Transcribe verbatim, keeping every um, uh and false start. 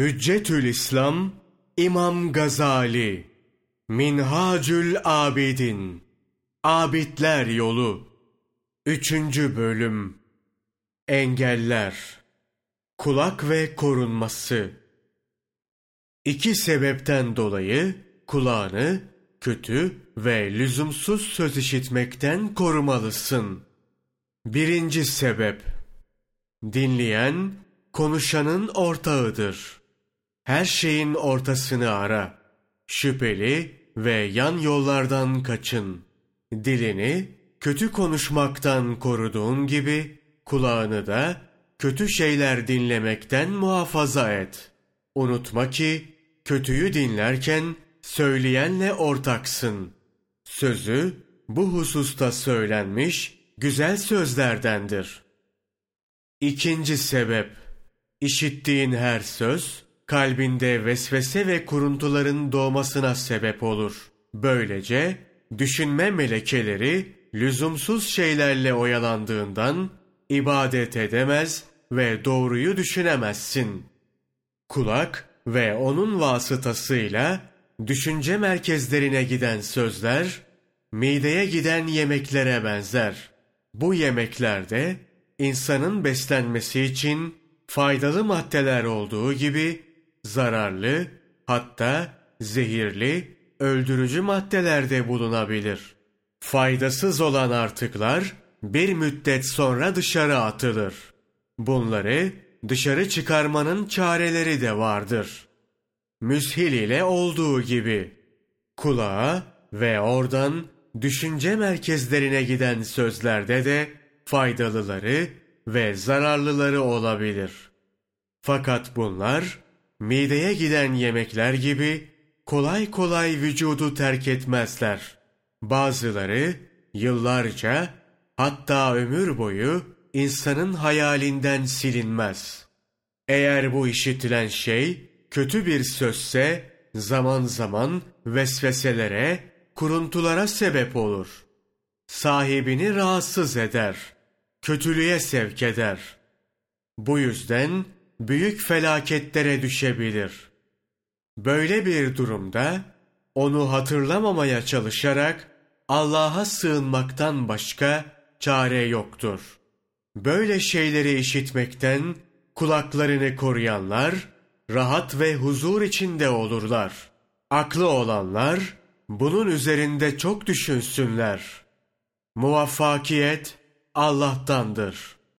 Hüccetül İslam İmam Gazali Minhacül Abidin Abidler Yolu Üçüncü Bölüm Engeller Kulak ve Korunması İki sebepten dolayı kulağını kötü ve lüzumsuz söz işitmekten korumalısın. Birinci sebep: dinleyen, konuşanın ortağıdır. Her şeyin ortasını ara. Şüpheli ve yan yollardan kaçın. Dilini kötü konuşmaktan koruduğun gibi, kulağını da kötü şeyler dinlemekten muhafaza et. Unutma ki, kötüyü dinlerken söyleyenle ortaksın. Sözü bu hususta söylenmiş güzel sözlerdendir. İkinci sebep: işittiğin her söz, kalbinde vesvese ve kuruntuların doğmasına sebep olur. Böylece, düşünme melekeleri lüzumsuz şeylerle oyalandığından, ibadet edemez ve doğruyu düşünemezsin. Kulak ve onun vasıtasıyla, düşünce merkezlerine giden sözler, mideye giden yemeklere benzer. Bu yemeklerde, insanın beslenmesi için faydalı maddeler olduğu gibi, zararlı, hatta zehirli, öldürücü maddeler de bulunabilir. Faydasız olan artıklar, bir müddet sonra dışarı atılır. Bunları dışarı çıkarmanın çareleri de vardır. Müshil ile olduğu gibi, kulağa ve oradan düşünce merkezlerine giden sözlerde de faydalıları ve zararlıları olabilir. Fakat bunlar, mideye giden yemekler gibi kolay kolay vücudu terk etmezler. Bazıları yıllarca, hatta ömür boyu insanın hayalinden silinmez. Eğer bu işitilen şey kötü bir sözse, zaman zaman vesveselere, kuruntulara sebep olur. Sahibini rahatsız eder, kötülüğe sevk eder. Bu yüzden büyük felaketlere düşebilir. Böyle bir durumda, onu hatırlamamaya çalışarak Allah'a sığınmaktan başka çare yoktur. Böyle şeyleri işitmekten kulaklarını koruyanlar, rahat ve huzur içinde olurlar. Aklı olanlar, bunun üzerinde çok düşünsünler. Muvaffakiyet Allah'tandır.